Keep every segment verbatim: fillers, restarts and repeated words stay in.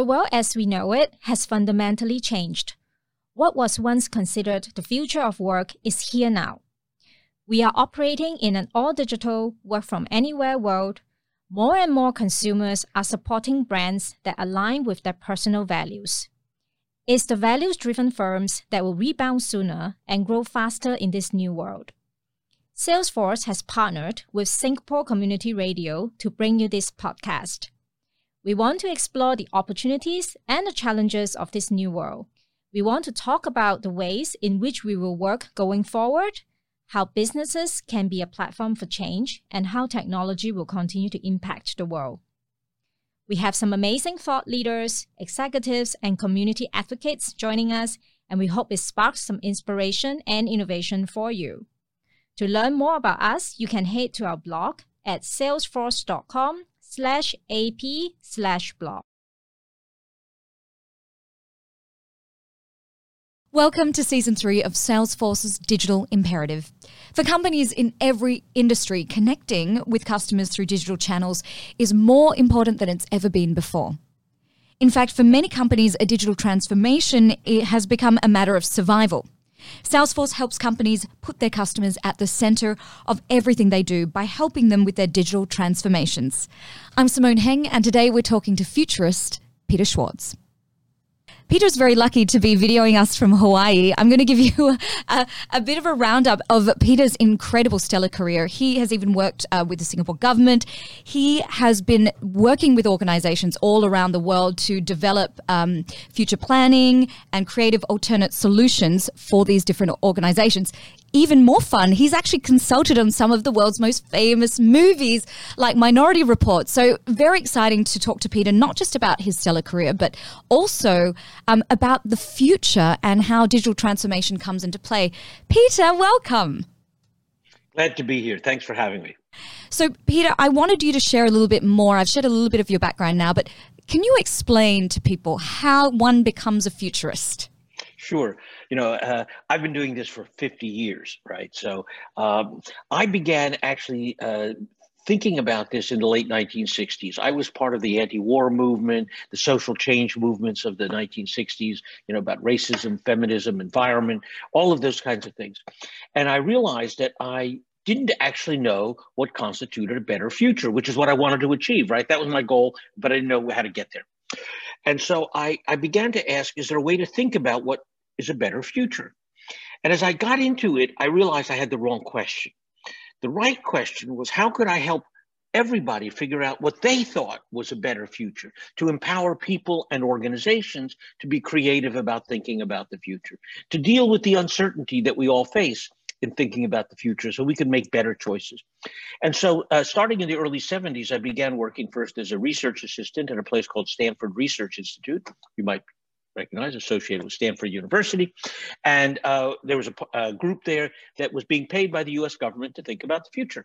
The world as we know it has fundamentally changed. What was once considered the future of work is here now. We are operating in an all-digital, work-from-anywhere world. More and more consumers are supporting brands that align with their personal values. It's the values-driven firms that will rebound sooner and grow faster in this new world. Salesforce has partnered with Singapore Community Radio to bring you this podcast. We want to explore the opportunities and the challenges of this new world. We want to talk about the ways in which we will work going forward, how businesses can be a platform for change, and how technology will continue to impact the world. We have some amazing thought leaders, executives, and community advocates joining us, and we hope it sparks some inspiration and innovation for you. To learn more about us, you can head to our blog at salesforce.com slash ap slash blog. Welcome to Season three of Salesforce's Digital Imperative. For companies in every industry, connecting with customers through digital channels is more important than it's ever been before. In fact, for many companies, a digital transformation it has become a matter of survival. Salesforce helps companies put their customers at the center of everything they do by helping them with their digital transformations. I'm Simone Heng, and today we're talking to futurist Peter Schwartz. Peter's very lucky to be videoing us from Hawaii. I'm going to give you a, a bit of a roundup of Peter's incredible stellar career. He has even worked uh, with the Singapore government. He has been working with organizations all around the world to develop um, future planning and creative alternate solutions for these different organizations. Even more fun, he's actually consulted on some of the world's most famous movies like Minority Report. So very exciting to talk to Peter, not just about his stellar career, but also um, about the future and how digital transformation comes into play. Peter, welcome. Glad to be here. Thanks for having me. So Peter, I wanted you to share a little bit more. I've shared a little bit of your background now, but can you explain to people how one becomes a futurist? Sure. You know, uh, I've been doing this for fifty years, right? So um, I began actually uh, thinking about this in the late nineteen sixties. I was part of the anti-war movement, the social change movements of the nineteen sixties, you know, about racism, feminism, environment, all of those kinds of things. And I realized that I didn't actually know what constituted a better future, which is what I wanted to achieve, right? That was my goal, but I didn't know how to get there. And so I, I began to ask, is there a way to think about what is a better future? And as I got into it, I realized I had the wrong question. The right question was, how could I help everybody figure out what they thought was a better future, to empower people and organizations to be creative about thinking about the future, to deal with the uncertainty that we all face in thinking about the future so we can make better choices. And so uh, starting in the early seventies, I began working first as a research assistant at a place called Stanford Research Institute. You might recognize, associated with Stanford University. And uh, there was a, a group there that was being paid by the U S government to think about the future.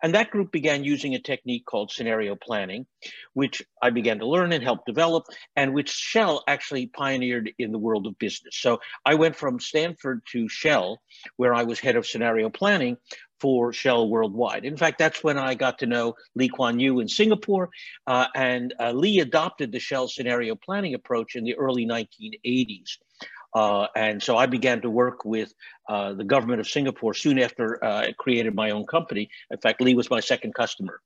And that group began using a technique called scenario planning, which I began to learn and help develop, and which Shell actually pioneered in the world of business. So I went from Stanford to Shell, where I was head of scenario planning for Shell worldwide. In fact, that's when I got to know Lee Kuan Yew in Singapore, uh, and uh, Lee adopted the Shell scenario planning approach in the early nineteen eighties. Uh, and so I began to work with uh, the government of Singapore soon after uh, I created my own company. In fact, Lee was my second customer.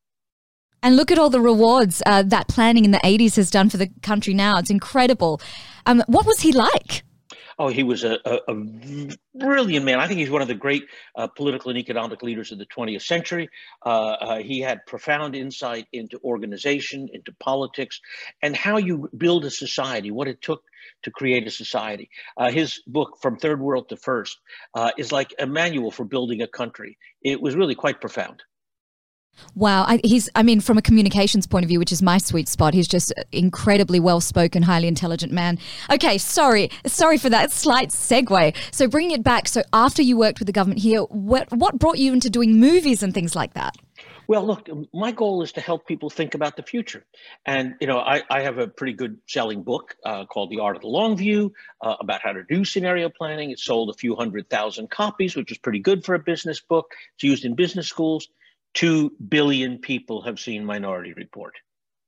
And look at all the rewards uh, that planning in the eighties has done for the country now. It's incredible. Um, what was he like? Oh, he was a, a, a brilliant man. I think he's one of the great uh, political and economic leaders of the twentieth century. Uh, uh, he had profound insight into organization, into politics, and how you build a society, what it took to create a society. Uh, his book, From Third World to First, uh, is like a manual for building a country. It was really quite profound. Wow. I, he's, I mean, from a communications point of view, which is my sweet spot, he's just incredibly well-spoken, highly intelligent man. Okay, sorry. Sorry for that slight segue. So bringing it back, so after you worked with the government here, what, what brought you into doing movies and things like that? Well, look, my goal is to help people think about the future. And, you know, I, I have a pretty good selling book uh, called The Art of the Long View uh, about how to do scenario planning. It sold a few hundred thousand copies, which is pretty good for a business book. It's used in business schools. Two billion people have seen Minority Report.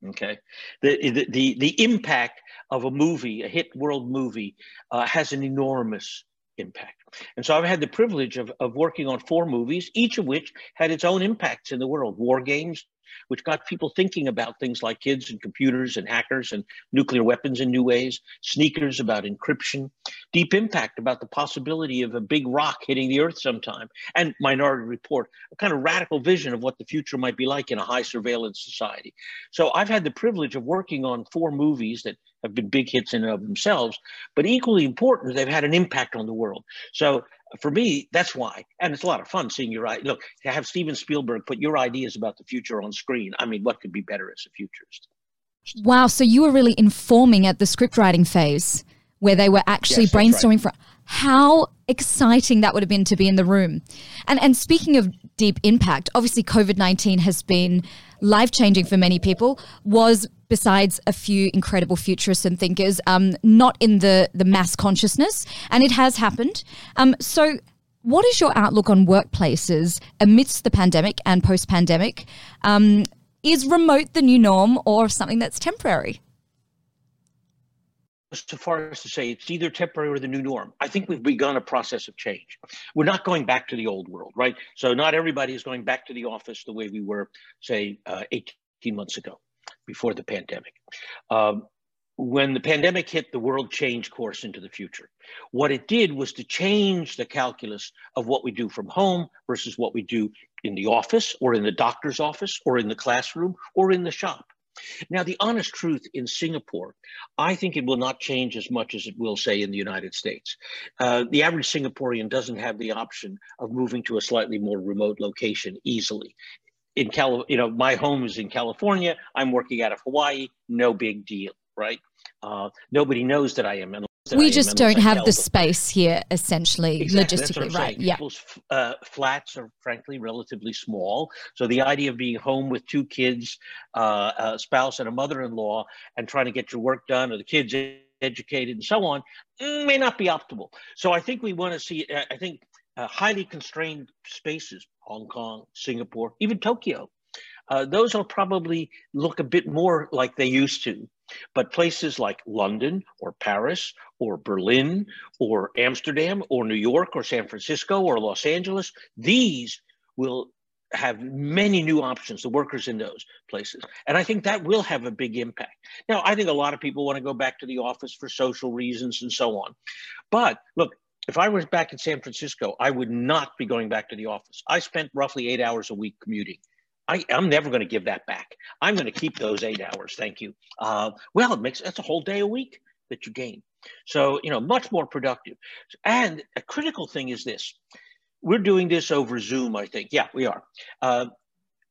Okay, the the the impact of a movie, a hit world movie, uh, has an enormous impact. And so I've had the privilege of, of working on four movies, each of which had its own impacts in the world. War Games, which got people thinking about things like kids and computers and hackers and nuclear weapons in new ways. Sneakers, about encryption. Deep Impact, about the possibility of a big rock hitting the earth sometime. And Minority Report, a kind of radical vision of what the future might be like in a high surveillance society. So I've had the privilege of working on four movies that have been big hits in and of themselves, but equally important, they've had an impact on the world. So for me, that's why. And it's a lot of fun seeing your ideas. Look, to have Steven Spielberg put your ideas about the future on screen, I mean, what could be better as a futurist? Wow. So you were really informing at the script writing phase where they were actually yes, brainstorming. Right. For how exciting that would have been to be in the room. And, and speaking of Deep Impact, obviously COVID nineteen has been life-changing for many people, was, besides a few incredible futurists and thinkers, um, not in the, the mass consciousness, and it has happened. Um, so what is your outlook on workplaces amidst the pandemic and post-pandemic? Um, is remote the new norm or something that's temporary? So far as to say it's either temporary or the new norm. I think we've begun a process of change. We're not going back to the old world, right? So not everybody is going back to the office the way we were, say, uh, eighteen months ago, before the pandemic. Um, when the pandemic hit, the world changed course into the future. What it did was to change the calculus of what we do from home versus what we do in the office or in the doctor's office or in the classroom or in the shop. Now, the honest truth in Singapore, I think it will not change as much as it will, say, in the United States. Uh, the average Singaporean doesn't have the option of moving to a slightly more remote location easily. In Cali- you know, my home is in California. I'm working out of Hawaii. No big deal, right? Uh, nobody knows that I am. We I just am, don't have the them. space here, essentially, exactly. Logistically, right? Yeah. People's uh, flats are, frankly, relatively small. So the idea of being home with two kids, uh, a spouse and a mother-in-law, and trying to get your work done or the kids educated and so on, may not be optimal. So I think we want to see, I think, Uh, highly constrained spaces, Hong Kong, Singapore, even Tokyo. Uh, those will probably look a bit more like they used to. But places like London or Paris or Berlin or Amsterdam or New York or San Francisco or Los Angeles, these will have many new options, the workers in those places. And I think that will have a big impact. Now, I think a lot of people want to go back to the office for social reasons and so on. But look, if I was back in San Francisco, I would not be going back to the office. I spent roughly eight hours a week commuting. I, I'm never going to give that back. I'm going to keep those eight hours. Thank you. Uh, well, it makes that's a whole day a week that you gain. So, you know, much more productive. And a critical thing is this. We're doing this over Zoom, I think. Yeah, we are. Uh,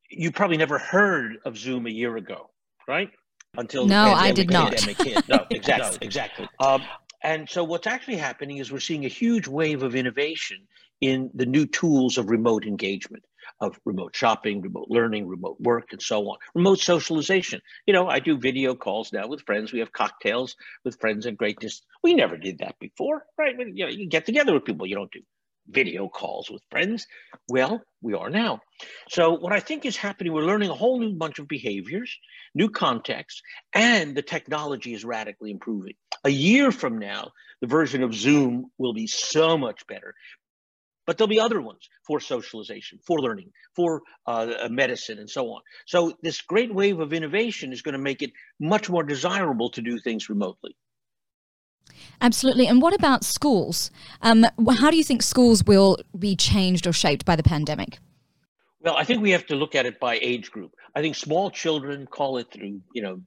you probably never heard of Zoom a year ago, right? Until no, the I did not. Hit. No, exactly, no, exactly. Um, And so what's actually happening is we're seeing a huge wave of innovation in the new tools of remote engagement, of remote shopping, remote learning, remote work, and so on, remote socialization. You know, I do video calls now with friends. We have cocktails with friends at great distance. We never did that before, right? You know, you get together with people. You don't do video calls with friends. Well, we are now. So what I think is happening, we're learning a whole new bunch of behaviors, new contexts, and the technology is radically improving. A year from now, the version of Zoom will be so much better. But there'll be other ones for socialization, for learning, for uh, medicine, and so on. So this great wave of innovation is going to make it much more desirable to do things remotely. Absolutely. And what about schools? Um, how do you think schools will be changed or shaped by the pandemic? Well, I think we have to look at it by age group. I think small children, call it through, you know,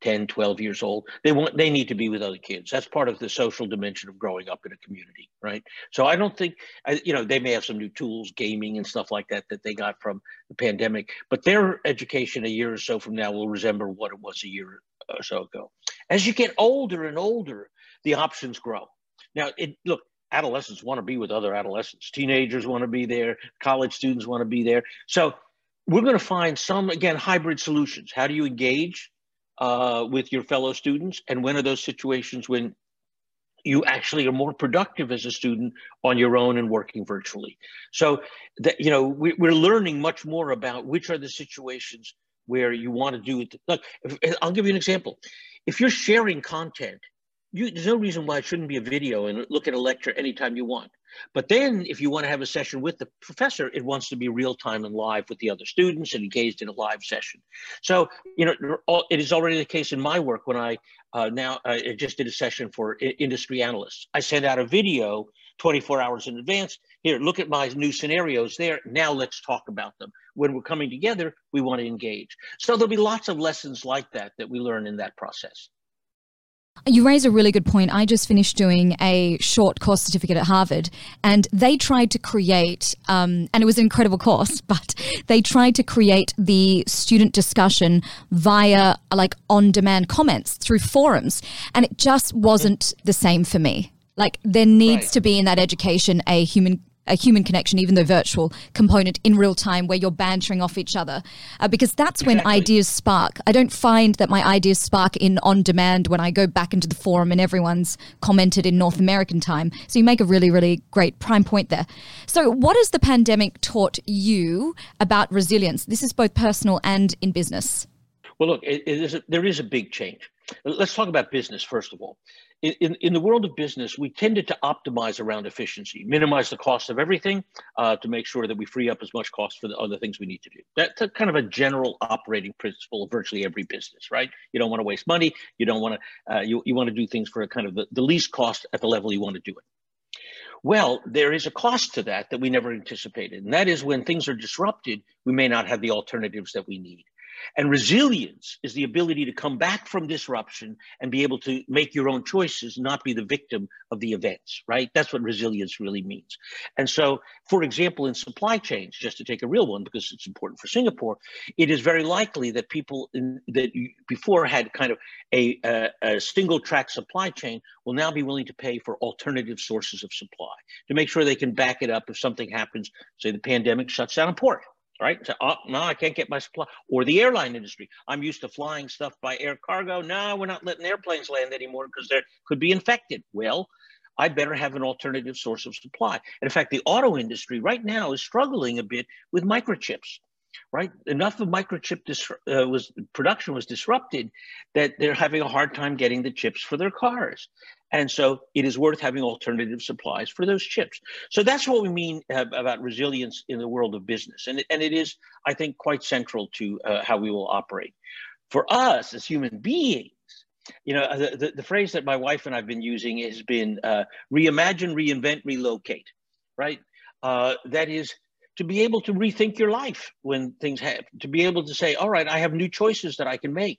ten, twelve years old, they want, they need to be with other kids. That's part of the social dimension of growing up in a community, right? So I don't think, I, you know, they may have some new tools, gaming and stuff like that, that they got from the pandemic, but their education a year or so from now will resemble what it was a year or so ago. As you get older and older, the options grow. Now, it, look, adolescents want to be with other adolescents. Teenagers want to be there. College students want to be there. So we're going to find some, again, hybrid solutions. How do you engage uh, with your fellow students? And when are those situations when you actually are more productive as a student on your own and working virtually? So, that, you know, we, we're learning much more about which are the situations where you want to do it. Look, if, I'll give you an example. If you're sharing content, you, there's no reason why it shouldn't be a video and look at a lecture anytime you want. But then if you want to have a session with the professor, it wants to be real time and live with the other students and engaged in a live session. So, you know, it is already the case in my work when I uh, now uh, just did a session for industry analysts. I sent out a video twenty-four hours in advance. Here, look at my new scenarios there. Now let's talk about them. When we're coming together, we want to engage. So there'll be lots of lessons like that that we learn in that process. You raise a really good point. I just finished doing a short course certificate at Harvard, and they tried to create, um, and it was an incredible course, but they tried to create the student discussion via like on-demand comments through forums. And it just wasn't the same for me. Like there needs right. to be in that education a human a human connection, even though virtual, component in real time where you're bantering off each other, uh, because that's exactly. when ideas spark. I don't find that my ideas spark in on demand when I go back into the forum and everyone's commented in North American time. So you make a really, really great prime point there. So what has the pandemic taught you about resilience? This is both personal and in business. Well, look, it, it is a, there is a big change. Let's talk about business, first of all. In, in the world of business, we tended to optimize around efficiency, minimize the cost of everything uh, to make sure that we free up as much cost for the other things we need to do. That's a kind of a general operating principle of virtually every business, right? You don't want to waste money. You don't want to, uh, you, you want to do things for a kind of the, the least cost at the level you want to do it. Well, there is a cost to that that we never anticipated. And that is when things are disrupted, we may not have the alternatives that we need. And resilience is the ability to come back from disruption and be able to make your own choices, not be the victim of the events, right? That's what resilience really means. And so, for example, in supply chains, just to take a real one, because it's important for Singapore, it is very likely that people in, that before had kind of a, a, a single track supply chain will now be willing to pay for alternative sources of supply to make sure they can back it up if something happens, say the pandemic shuts down a port. Right? So, oh, no, I can't get my supply. Or the airline industry. I'm used to flying stuff by air cargo. No, we're not letting airplanes land anymore because they could be infected. Well, I better have an alternative source of supply. And in fact, the auto industry right now is struggling a bit with microchips. Right? Enough of microchip dis- uh, was production was disrupted that they're having a hard time getting the chips for their cars. And so it is worth having alternative supplies for those chips. So that's what we mean uh, about resilience in the world of business. And, and it is, I think, quite central to uh, how we will operate. For us as human beings, you know, the, the, the phrase that my wife and I've been using has been uh, reimagine, reinvent, relocate, right? Uh, that is, to be able to rethink your life when things happen, to be able to say, all right, I have new choices that I can make,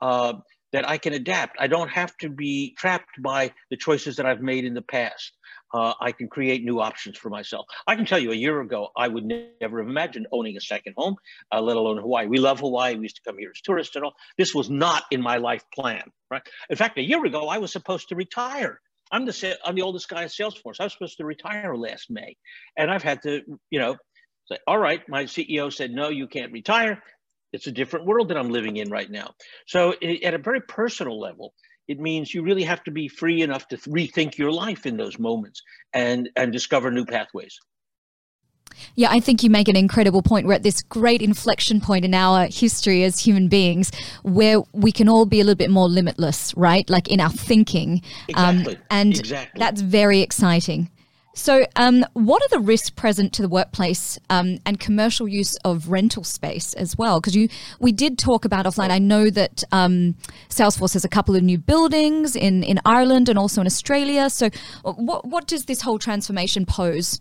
uh, that I can adapt. I don't have to be trapped by the choices that I've made in the past. Uh, I can create new options for myself. I can tell you a year ago, I would never have imagined owning a second home, uh, let alone Hawaii. We love Hawaii. We used to come here as tourists and all. This was not in my life plan, right? In fact, a year ago, I was supposed to retire. I'm the, I'm the oldest guy at Salesforce. I was supposed to retire last May. And I've had to, you know, say, all right, my C E O said, no, you can't retire. It's a different world that I'm living in right now. So it, at a very personal level, it means you really have to be free enough to rethink your life in those moments and, and discover new pathways. Yeah, I think you make an incredible point. We're at this great inflection point in our history as human beings where we can all be a little bit more limitless, right? Like in our thinking. Exactly. Um, and exactly. That's very exciting. So um, what are the risks present to the workplace um, and commercial use of rental space as well? Because you, we did talk about offline. I know that um, Salesforce has a couple of new buildings in, in Ireland and also in Australia. So what, what does this whole transformation pose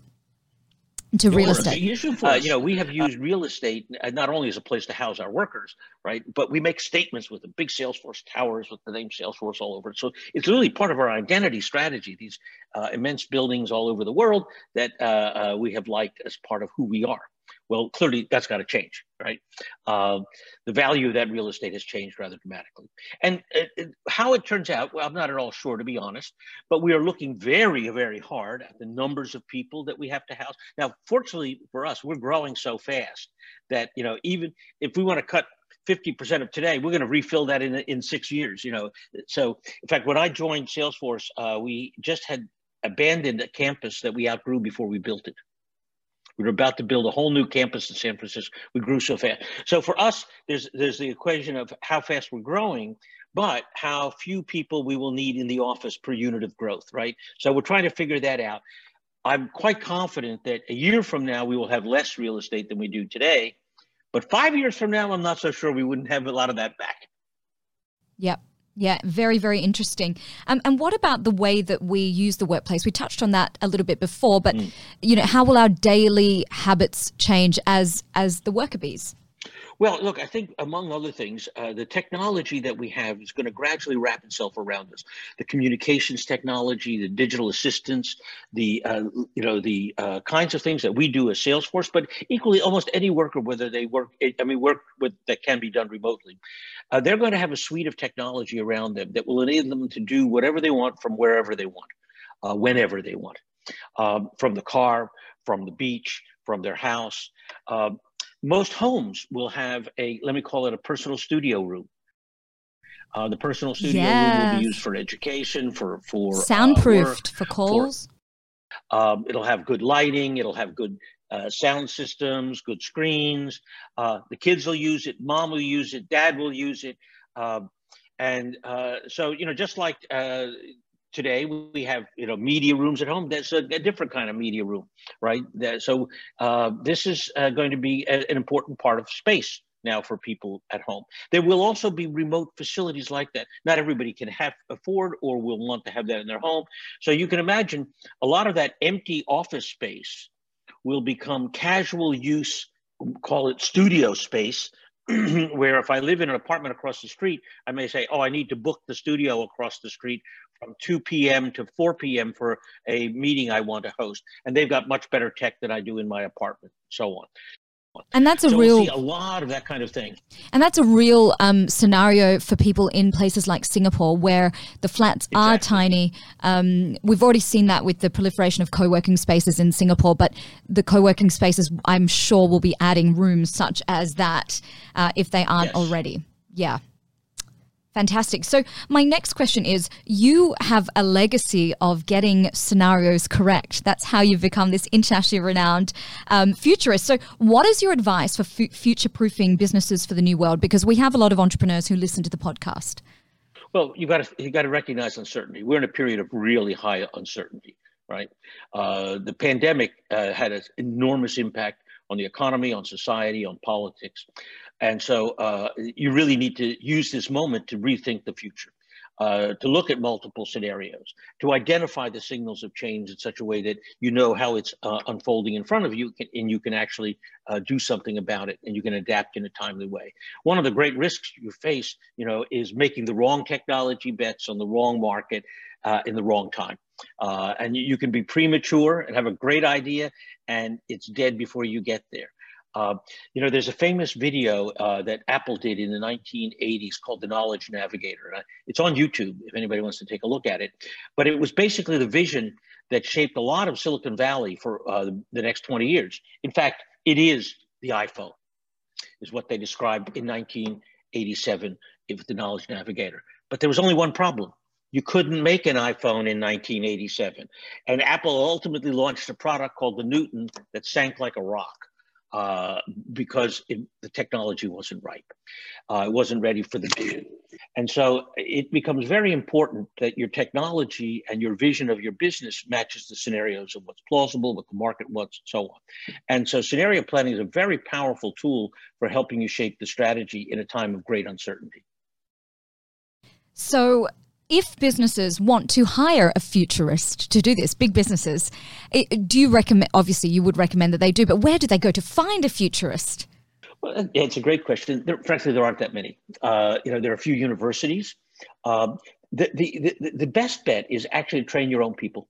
to real estate? The issue for us, uh, you know, we have used real estate not only as a place to house our workers, right, but we make statements with the big Salesforce towers with the name Salesforce all over it. So it's really part of our identity strategy, these uh, immense buildings all over the world that uh, uh, we have liked as part of who we are. Well, clearly that's got to change, right? Uh, the value of that real estate has changed rather dramatically. And it, it, how it turns out, well, I'm not at all sure, to be honest, but we are looking very, very hard at the numbers of people that we have to house. Now, fortunately for us, we're growing so fast that, you know, even if we want to cut fifty percent of today, we're going to refill that in, in six years, you know? So in fact, when I joined Salesforce, uh, we just had abandoned a campus that we outgrew before we built it. We were about to build a whole new campus in San Francisco. We grew so fast. So for us, there's, there's the equation of how fast we're growing, but how few people we will need in the office per unit of growth, right? So we're trying to figure that out. I'm quite confident that a year from now, we will have less real estate than we do today. But five years from now, I'm not so sure we wouldn't have a lot of that back. Yep. Yeah, very, very interesting. Um, and what about the way that we use the workplace? We touched on that a little bit before, but mm. you know, how will our daily habits change as as the worker bees? Well, look, I think among other things, uh, the technology that we have is going to gradually wrap itself around us. The communications technology, the digital assistants, the uh, you know the uh, kinds of things that we do as Salesforce, but equally almost any worker, whether they work, I mean, work with that can be done remotely, uh, they're going to have a suite of technology around them that will enable them to do whatever they want from wherever they want, uh, whenever they want, um, from the car, from the beach, from their house. Uh, Most homes will have a, let me call it a personal studio room. Uh, the personal studio yes. room will be used for education, for for soundproofed uh, work, for calls. For, um, it'll have good lighting. It'll have good uh, sound systems, good screens. Uh, the kids will use it. Mom will use it. Dad will use it. Uh, and uh, so, you know, just like uh, today, we have, you know, media rooms at home. That's a, a different kind of media room, right? That, so uh, this is uh, going to be a, an important part of space now for people at home. There will also be remote facilities like that. Not everybody can have afford or will want to have that in their home. So you can imagine a lot of that empty office space will become casual use, call it studio space, where if I live in an apartment across the street, I may say, oh, I need to book the studio across the street from two p.m. to four p.m. for a meeting I want to host. And they've got much better tech than I do in my apartment, so on. And that's a so real we'll see a lot of that kind of thing. And that's a real um, scenario for people in places like Singapore, where the flats exactly. are tiny. Um, we've already seen that with the proliferation of co-working spaces in Singapore, but the co-working spaces, I'm sure, will be adding rooms such as that uh, if they aren't yes. already. Yeah. Fantastic. So my next question is, you have a legacy of getting scenarios correct. That's how you've become this internationally renowned um, futurist. So what is your advice for f- future-proofing businesses for the new world? Because we have a lot of entrepreneurs who listen to the podcast. Well, you've got to, you've got to recognize uncertainty. We're in a period of really high uncertainty, right? Uh, the pandemic uh, had an enormous impact on the economy, on society, on politics. And so uh, you really need to use this moment to rethink the future, uh, to look at multiple scenarios, to identify the signals of change in such a way that you know how it's uh, unfolding in front of you can, and you can actually uh, do something about it, and you can adapt in a timely way. One of the great risks you face, you know, is making the wrong technology bets on the wrong market uh, in the wrong time. Uh, and you can be premature and have a great idea, and it's dead before you get there. Uh, you know, there's a famous video uh, that Apple did in the nineteen eighties called The Knowledge Navigator. It's on YouTube if anybody wants to take a look at it. But it was basically the vision that shaped a lot of Silicon Valley for uh, the next twenty years. In fact, it is the iPhone, is what they described in nineteen eighty-seven with The Knowledge Navigator. But there was only one problem. You couldn't make an iPhone in nineteen eighty-seven. And Apple ultimately launched a product called the Newton that sank like a rock uh, because it, the technology wasn't ripe. Uh, it wasn't ready for the vision. And so it becomes very important that your technology and your vision of your business matches the scenarios of what's plausible, what the market wants, and so on. And so scenario planning is a very powerful tool for helping you shape the strategy in a time of great uncertainty. So if businesses want to hire a futurist to do this, big businesses, do you recommend, obviously you would recommend that they do, but where do they go to find a futurist? Well, it's a great question. There, frankly, there aren't that many. Uh, you know, there are a few universities. Um, the, the, the, the best bet is actually train your own people,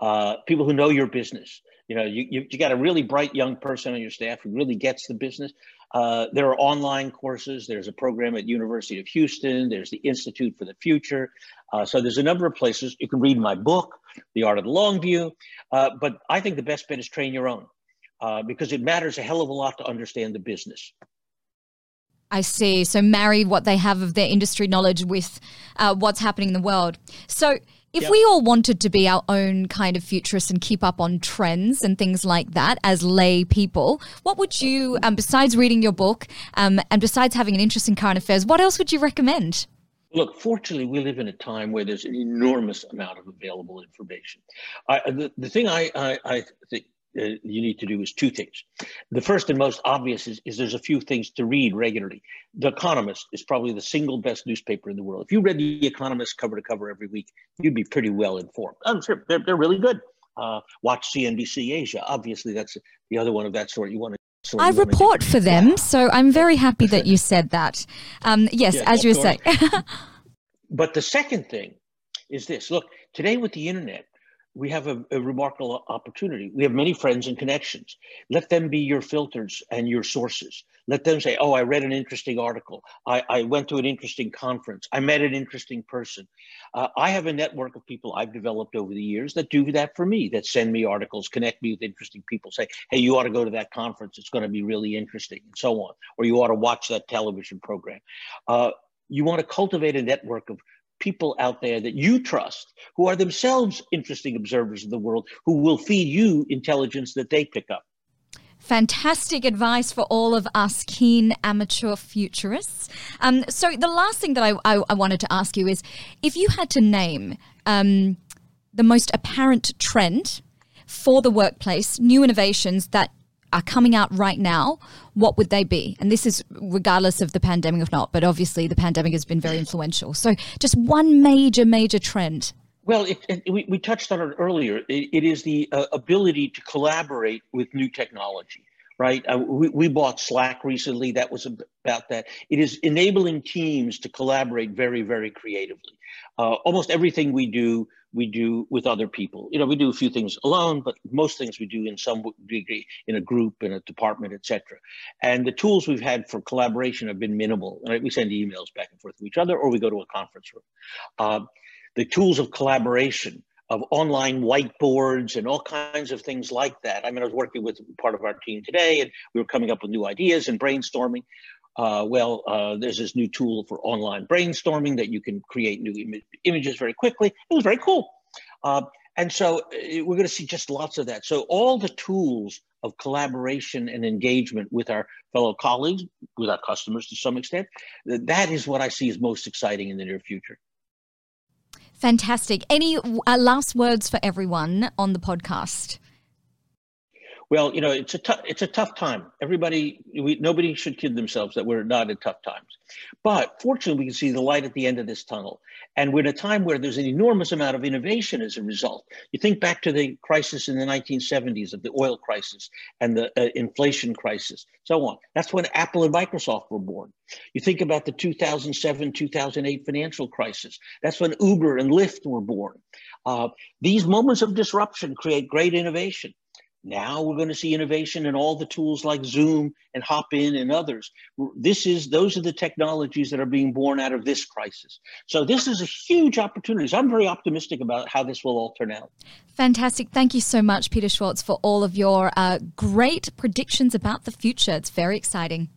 uh, people who know your business. You know, you, you, you got a really bright young person on your staff who really gets the business. Uh, there are online courses. There's a program at University of Houston. There's the Institute for the Future. Uh, so there's a number of places. You can read my book, The Art of the Long View. Uh, but I think the best bet is train your own uh, because it matters a hell of a lot to understand the business. I see. So marry what they have of their industry knowledge with uh, what's happening in the world. So If yep. we all wanted to be our own kind of futurists and keep up on trends and things like that as lay people, what would you, um, besides reading your book um, and besides having an interest in current affairs, what else would you recommend? Look, fortunately, we live in a time where there's an enormous amount of available information. I, the, the thing I, I, I think uh, you need to do is two things. The first and most obvious is, is there's a few things to read regularly. The Economist is probably the single best newspaper in the world. If you read The Economist cover to cover every week, you'd be pretty well informed. I'm sure they're, they're really good. Uh, watch C N B C Asia. Obviously, that's the other one of that sort you want to. So I report for them, so I'm very happy that you said that. Um, yes, yeah, as you were saying. But the second thing is this. Look, today with the internet, we have a, a remarkable opportunity. We have many friends and connections. Let them be your filters and your sources. Let them say, oh, I read an interesting article. I, I went to an interesting conference. I met an interesting person. Uh, I have a network of people I've developed over the years that do that for me, that send me articles, connect me with interesting people, say, hey, you ought to go to that conference. It's going to be really interesting, and so on. Or you ought to watch that television program. Uh, you want to cultivate a network of people out there that you trust, who are themselves interesting observers of the world, who will feed you intelligence that they pick up. Fantastic advice for all of us keen amateur futurists. Um, so the last thing that I, I, I wanted to ask you is, if you had to name um, the most apparent trend for the workplace, new innovations that are coming out right now, what would they be? And this is regardless of the pandemic or not, but obviously the pandemic has been very influential. So just one major, major trend. Well, it, it, we, we touched on it earlier. It, it is the uh, ability to collaborate with new technology, right? Uh, we, we bought Slack recently. That was about that. It is enabling teams to collaborate very, very creatively. Uh, almost everything we do, we do with other people. You know, we do a few things alone, but most things we do in some degree in a group, in a department, et cetera. And the tools we've had for collaboration have been minimal. Right? We send emails back and forth to each other, or we go to a conference room. Uh, The tools of collaboration, of online whiteboards and all kinds of things like that. I mean, I was working with part of our team today, and we were coming up with new ideas and brainstorming. Uh, well, uh, there's this new tool for online brainstorming that you can create new Im- images very quickly. It was very cool. Uh, and so it, we're going to see just lots of that. So all the tools of collaboration and engagement with our fellow colleagues, with our customers to some extent, that is what I see as most exciting in the near future. Fantastic. Any uh, last words for everyone on the podcast? Well, you know, it's a tough, it's a tough time. Everybody, we, nobody should kid themselves that we're not in tough times. But fortunately, we can see the light at the end of this tunnel. And we're in a time where there's an enormous amount of innovation as a result. You think back to the crisis in the nineteen seventies of the oil crisis and the uh, inflation crisis, so on. That's when Apple and Microsoft were born. You think about the two thousand seven, two thousand eight financial crisis. That's when Uber and Lyft were born. Uh, these moments of disruption create great innovation. Now we're going to see innovation in all the tools like Zoom and Hopin and others. This is, those are the technologies that are being born out of this crisis. So this is a huge opportunity. So I'm very optimistic about how this will all turn out. Fantastic. Thank you so much, Peter Schwartz, for all of your uh, great predictions about the future. It's very exciting.